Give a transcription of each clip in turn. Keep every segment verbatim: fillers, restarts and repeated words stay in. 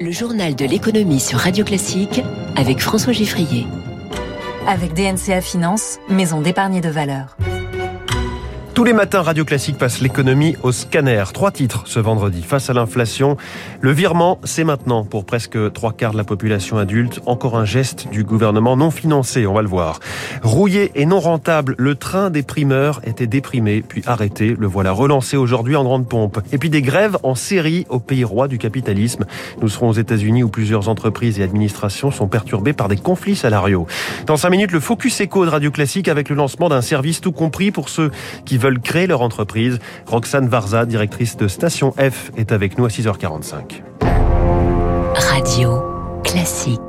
Le journal de l'économie sur Radio Classique avec François Giffrier. Avec D N C A Finance, maison d'épargne et de valeur. Tous les matins, Radio Classique passe l'économie au scanner. Trois titres ce vendredi. Face à l'inflation, le virement, c'est maintenant pour presque trois quarts de la population adulte. Encore un geste du gouvernement non financé, on va le voir. Rouillé et non rentable, le train des primeurs était déprimé, puis arrêté. Le voilà relancé aujourd'hui en grande pompe. Et puis des grèves en série au pays roi du capitalisme. Nous serons aux États-Unis où plusieurs entreprises et administrations sont perturbées par des conflits salariaux. Dans cinq minutes, le Focus Éco de Radio Classique avec le lancement d'un service tout compris pour ceux qui veulent veulent créer leur entreprise. Roxane Varza, directrice de Station F, est avec nous à six heures quarante-cinq. Radio Classique.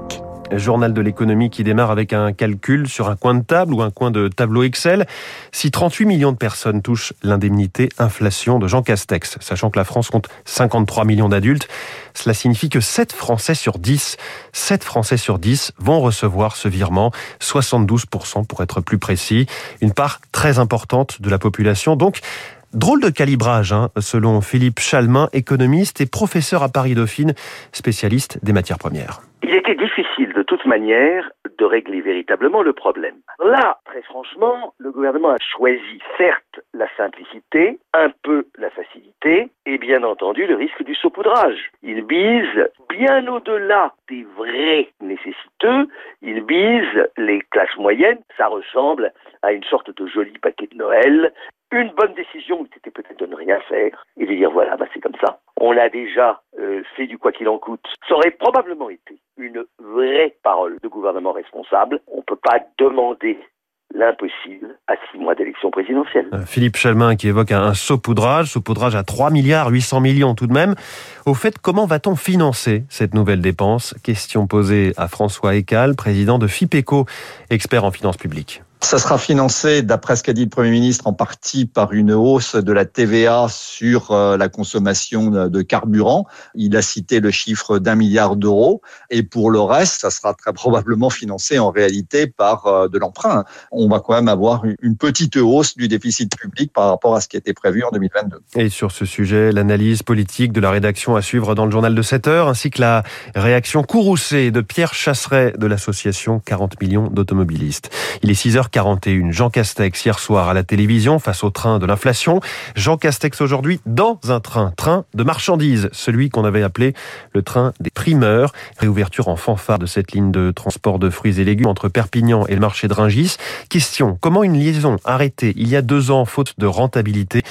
Journal de l'économie qui démarre avec un calcul sur un coin de table ou un coin de tableau Excel. Si trente-huit millions de personnes touchent l'indemnité inflation de Jean Castex, sachant que la France compte cinquante-trois millions d'adultes, cela signifie que sept Français sur dix, sept Français sur dix vont recevoir ce virement, soixante-douze pour cent pour être plus précis, une part très importante de la population. Donc, drôle de calibrage, hein, selon Philippe Chalmin, économiste et professeur à Paris-Dauphine, spécialiste des matières premières. Il était difficile de toute manière de régler véritablement le problème. Là, très franchement, le gouvernement a choisi certes la simplicité, un peu la facilité et bien entendu le risque du saupoudrage. Il bise bien au-delà des vrais nécessiteux, il bise les classes moyennes, ça ressemble à une sorte de joli paquet de Noël. Une bonne décision, c'était peut-être de ne rien faire et de dire voilà, bah c'est comme ça. On a déjà euh, fait du quoi qu'il en coûte. Ça aurait probablement été une vraie parole de gouvernement responsable. On ne peut pas demander l'impossible à six mois d'élection présidentielle. Philippe Chalmin qui évoque un saupoudrage, saupoudrage à trois milliards huit cents millions tout de même. Au fait, comment va-t-on financer cette nouvelle dépense ? Question posée à François Eccal, président de Fipeco, expert en finances publiques. Ça sera financé, d'après ce qu'a dit le Premier ministre, en partie par une hausse de la T V A sur la consommation de carburant. Il a cité le chiffre d'un milliard d'euros. Et pour le reste, ça sera très probablement financé en réalité par de l'emprunt. On va quand même avoir une petite hausse du déficit public par rapport à ce qui était prévu en deux mille vingt-deux. Et sur ce sujet, l'analyse politique de la rédaction à suivre dans le journal de sept heures, ainsi que la réaction courroucée de Pierre Chasserey de l'association quarante millions d'automobilistes. Il est six heures quarante et un. Jean Castex hier soir à la télévision face au train de l'inflation. Jean Castex aujourd'hui dans un train, train de marchandises, celui qu'on avait appelé le train des primeurs. Réouverture en fanfare de cette ligne de transport de fruits et légumes entre Perpignan et le marché de Rungis. Question, comment une liaison arrêtée il y a deux ans faute de rentabilité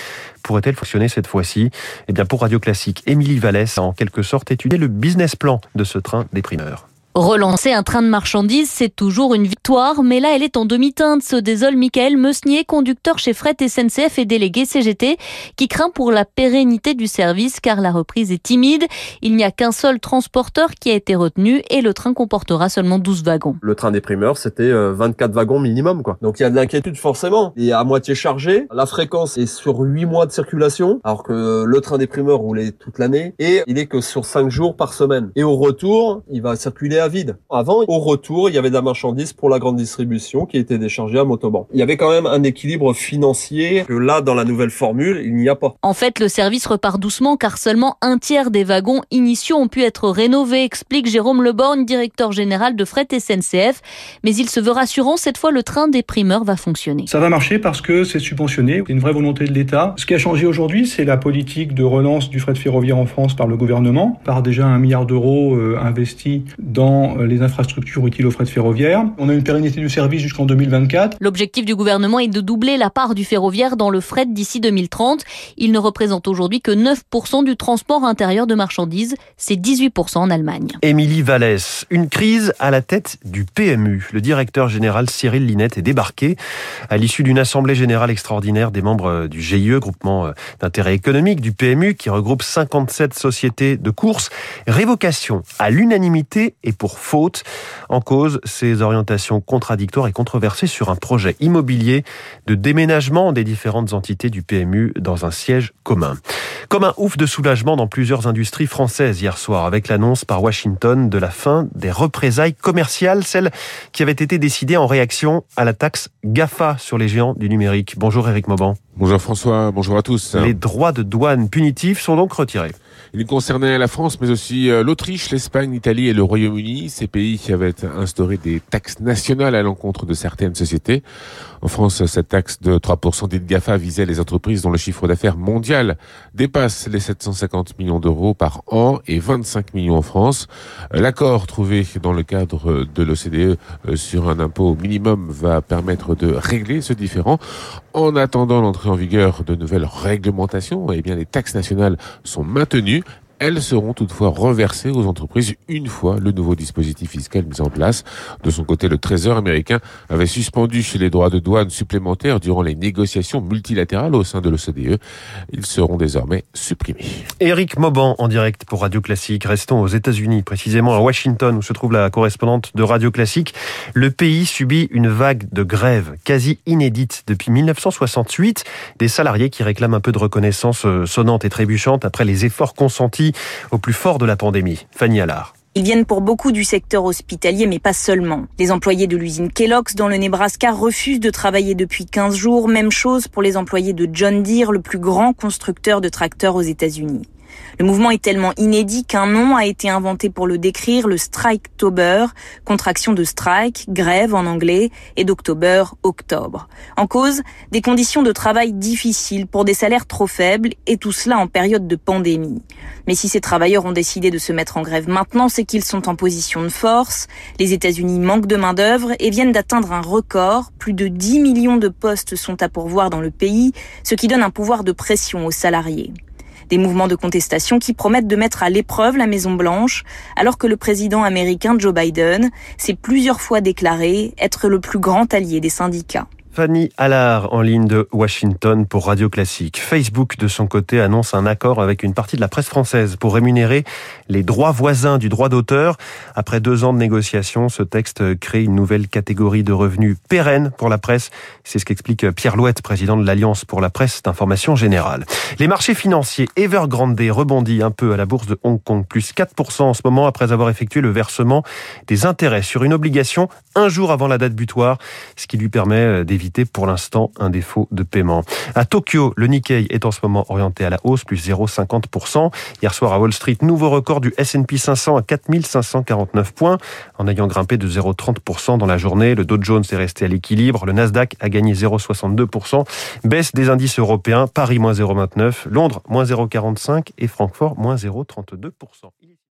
pourrait-elle fonctionner cette fois-ci ? Eh bien, pour Radio Classique, Émilie Vallès a en quelque sorte étudié le business plan de ce train des primeurs. Relancer un train de marchandises, c'est toujours une victoire, mais là, elle est en demi-teinte, se désole Michael Meusnier, conducteur chez FRET S N C F et délégué C G T, qui craint pour la pérennité du service, car la reprise est timide. Il n'y a qu'un seul transporteur qui a été retenu, et le train comportera seulement douze wagons. Le train des primeurs, c'était vingt-quatre wagons minimum, quoi. Donc il y a de l'inquiétude, forcément. Il est à moitié chargé, la fréquence est sur huit mois de circulation, alors que le train des primeurs roulait toute l'année, et il est que sur cinq jours par semaine. Et au retour, il va circuler à vide. Avant, au retour, il y avait de la marchandise pour la grande distribution qui était déchargée à Motoban. Il y avait quand même un équilibre financier que là, dans la nouvelle formule, il n'y a pas. En fait, le service repart doucement car seulement un tiers des wagons initiaux ont pu être rénovés, explique Jérôme Le Born, directeur général de Fret S N C F. Mais il se veut rassurant, cette fois, le train des primeurs va fonctionner. Ça va marcher parce que c'est subventionné, c'est une vraie volonté de l'État. Ce qui a changé aujourd'hui, c'est la politique de relance du fret ferroviaire en France par le gouvernement, par déjà un milliard d'euros euh, investis dans les infrastructures utiles aux fret ferroviaires. On a une pérennité du service jusqu'en deux mille vingt-quatre. L'objectif du gouvernement est de doubler la part du ferroviaire dans le fret d'ici deux mille trente. Il ne représente aujourd'hui que neuf pour cent du transport intérieur de marchandises. C'est dix-huit pour cent en Allemagne. Émilie Vallès, une crise à la tête du P M U. Le directeur général Cyril Linette est débarqué à l'issue d'une assemblée générale extraordinaire des membres du G I E, groupement d'intérêt économique du P M U, qui regroupe cinquante-sept sociétés de course. Révocation à l'unanimité et pour pour faute. En cause, ces orientations contradictoires et controversées sur un projet immobilier de déménagement des différentes entités du P M U dans un siège commun. Comme un ouf de soulagement dans plusieurs industries françaises hier soir, avec l'annonce par Washington de la fin des représailles commerciales, celles qui avaient été décidées en réaction à la taxe GAFA sur les géants du numérique. Bonjour Eric Mauban. Bonjour François, bonjour à tous. Les droits de douane punitifs sont donc retirés. Il concernait la France, mais aussi l'Autriche, l'Espagne, l'Italie et le Royaume-Uni. Ces pays qui avaient instauré des taxes nationales à l'encontre de certaines sociétés. En France, cette taxe de trois pour cent dite GAFA visait les entreprises dont le chiffre d'affaires mondial dépasse les sept cent cinquante millions d'euros par an et vingt-cinq millions en France. L'accord trouvé dans le cadre de l'O C D E sur un impôt minimum va permettre de régler ce différend. En attendant l'entrée en vigueur de nouvelles réglementations, eh bien les taxes nationales sont maintenues. Elles seront toutefois reversées aux entreprises une fois le nouveau dispositif fiscal mis en place. De son côté, le Trésor américain avait suspendu les droits de douane supplémentaires durant les négociations multilatérales au sein de l'O C D E. Ils seront désormais supprimés. Eric Mauban en direct pour Radio Classique. Restons aux États-Unis, précisément à Washington, où se trouve la correspondante de Radio Classique. Le pays subit une vague de grèves quasi inédite depuis dix-neuf cent soixante-huit. Des salariés qui réclament un peu de reconnaissance sonnante et trébuchante après les efforts consentis au plus fort de la pandémie. Fanny Allard. Ils viennent pour beaucoup du secteur hospitalier, mais pas seulement. Les employés de l'usine Kellogg's dans le Nebraska refusent de travailler depuis quinze jours. Même chose pour les employés de John Deere, le plus grand constructeur de tracteurs aux États-Unis. Le mouvement est tellement inédit qu'un nom a été inventé pour le décrire, le strike-tober, contraction de strike, grève en anglais, et d'october, octobre. En cause, des conditions de travail difficiles pour des salaires trop faibles, et tout cela en période de pandémie. Mais si ces travailleurs ont décidé de se mettre en grève maintenant, c'est qu'ils sont en position de force. Les États-Unis manquent de main-d'œuvre et viennent d'atteindre un record. Plus de dix millions de postes sont à pourvoir dans le pays, ce qui donne un pouvoir de pression aux salariés. Des mouvements de contestation qui promettent de mettre à l'épreuve la Maison-Blanche, alors que le président américain Joe Biden s'est plusieurs fois déclaré être le plus grand allié des syndicats. Fanny Allard en ligne de Washington pour Radio Classique. Facebook, de son côté, annonce un accord avec une partie de la presse française pour rémunérer les droits voisins du droit d'auteur. Après deux ans de négociations, ce texte crée une nouvelle catégorie de revenus pérennes pour la presse. C'est ce qu'explique Pierre Louette, président de l'Alliance pour la presse d'information générale. Les marchés financiers, Evergrande rebondit un peu à la bourse de Hong Kong, plus quatre pour cent en ce moment après avoir effectué le versement des intérêts sur une obligation un jour avant la date butoir, ce qui lui permet d'éviter pour l'instant un défaut de paiement. À Tokyo, le Nikkei est en ce moment orienté à la hausse, plus zéro virgule cinquante pour cent. Hier soir à Wall Street, nouveau record du S and P cinq cents à quatre mille cinq cent quarante-neuf points, en ayant grimpé de zéro virgule trente pour cent dans la journée. Le Dow Jones est resté à l'équilibre. Le Nasdaq a gagné zéro virgule soixante-deux pour cent. Baisse des indices européens, Paris moins zéro virgule vingt-neuf, Londres moins zéro virgule quarante-cinq et Francfort moins zéro virgule trente-deux pour cent.